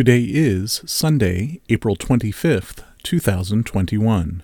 Today is Sunday, April 25th, 2021.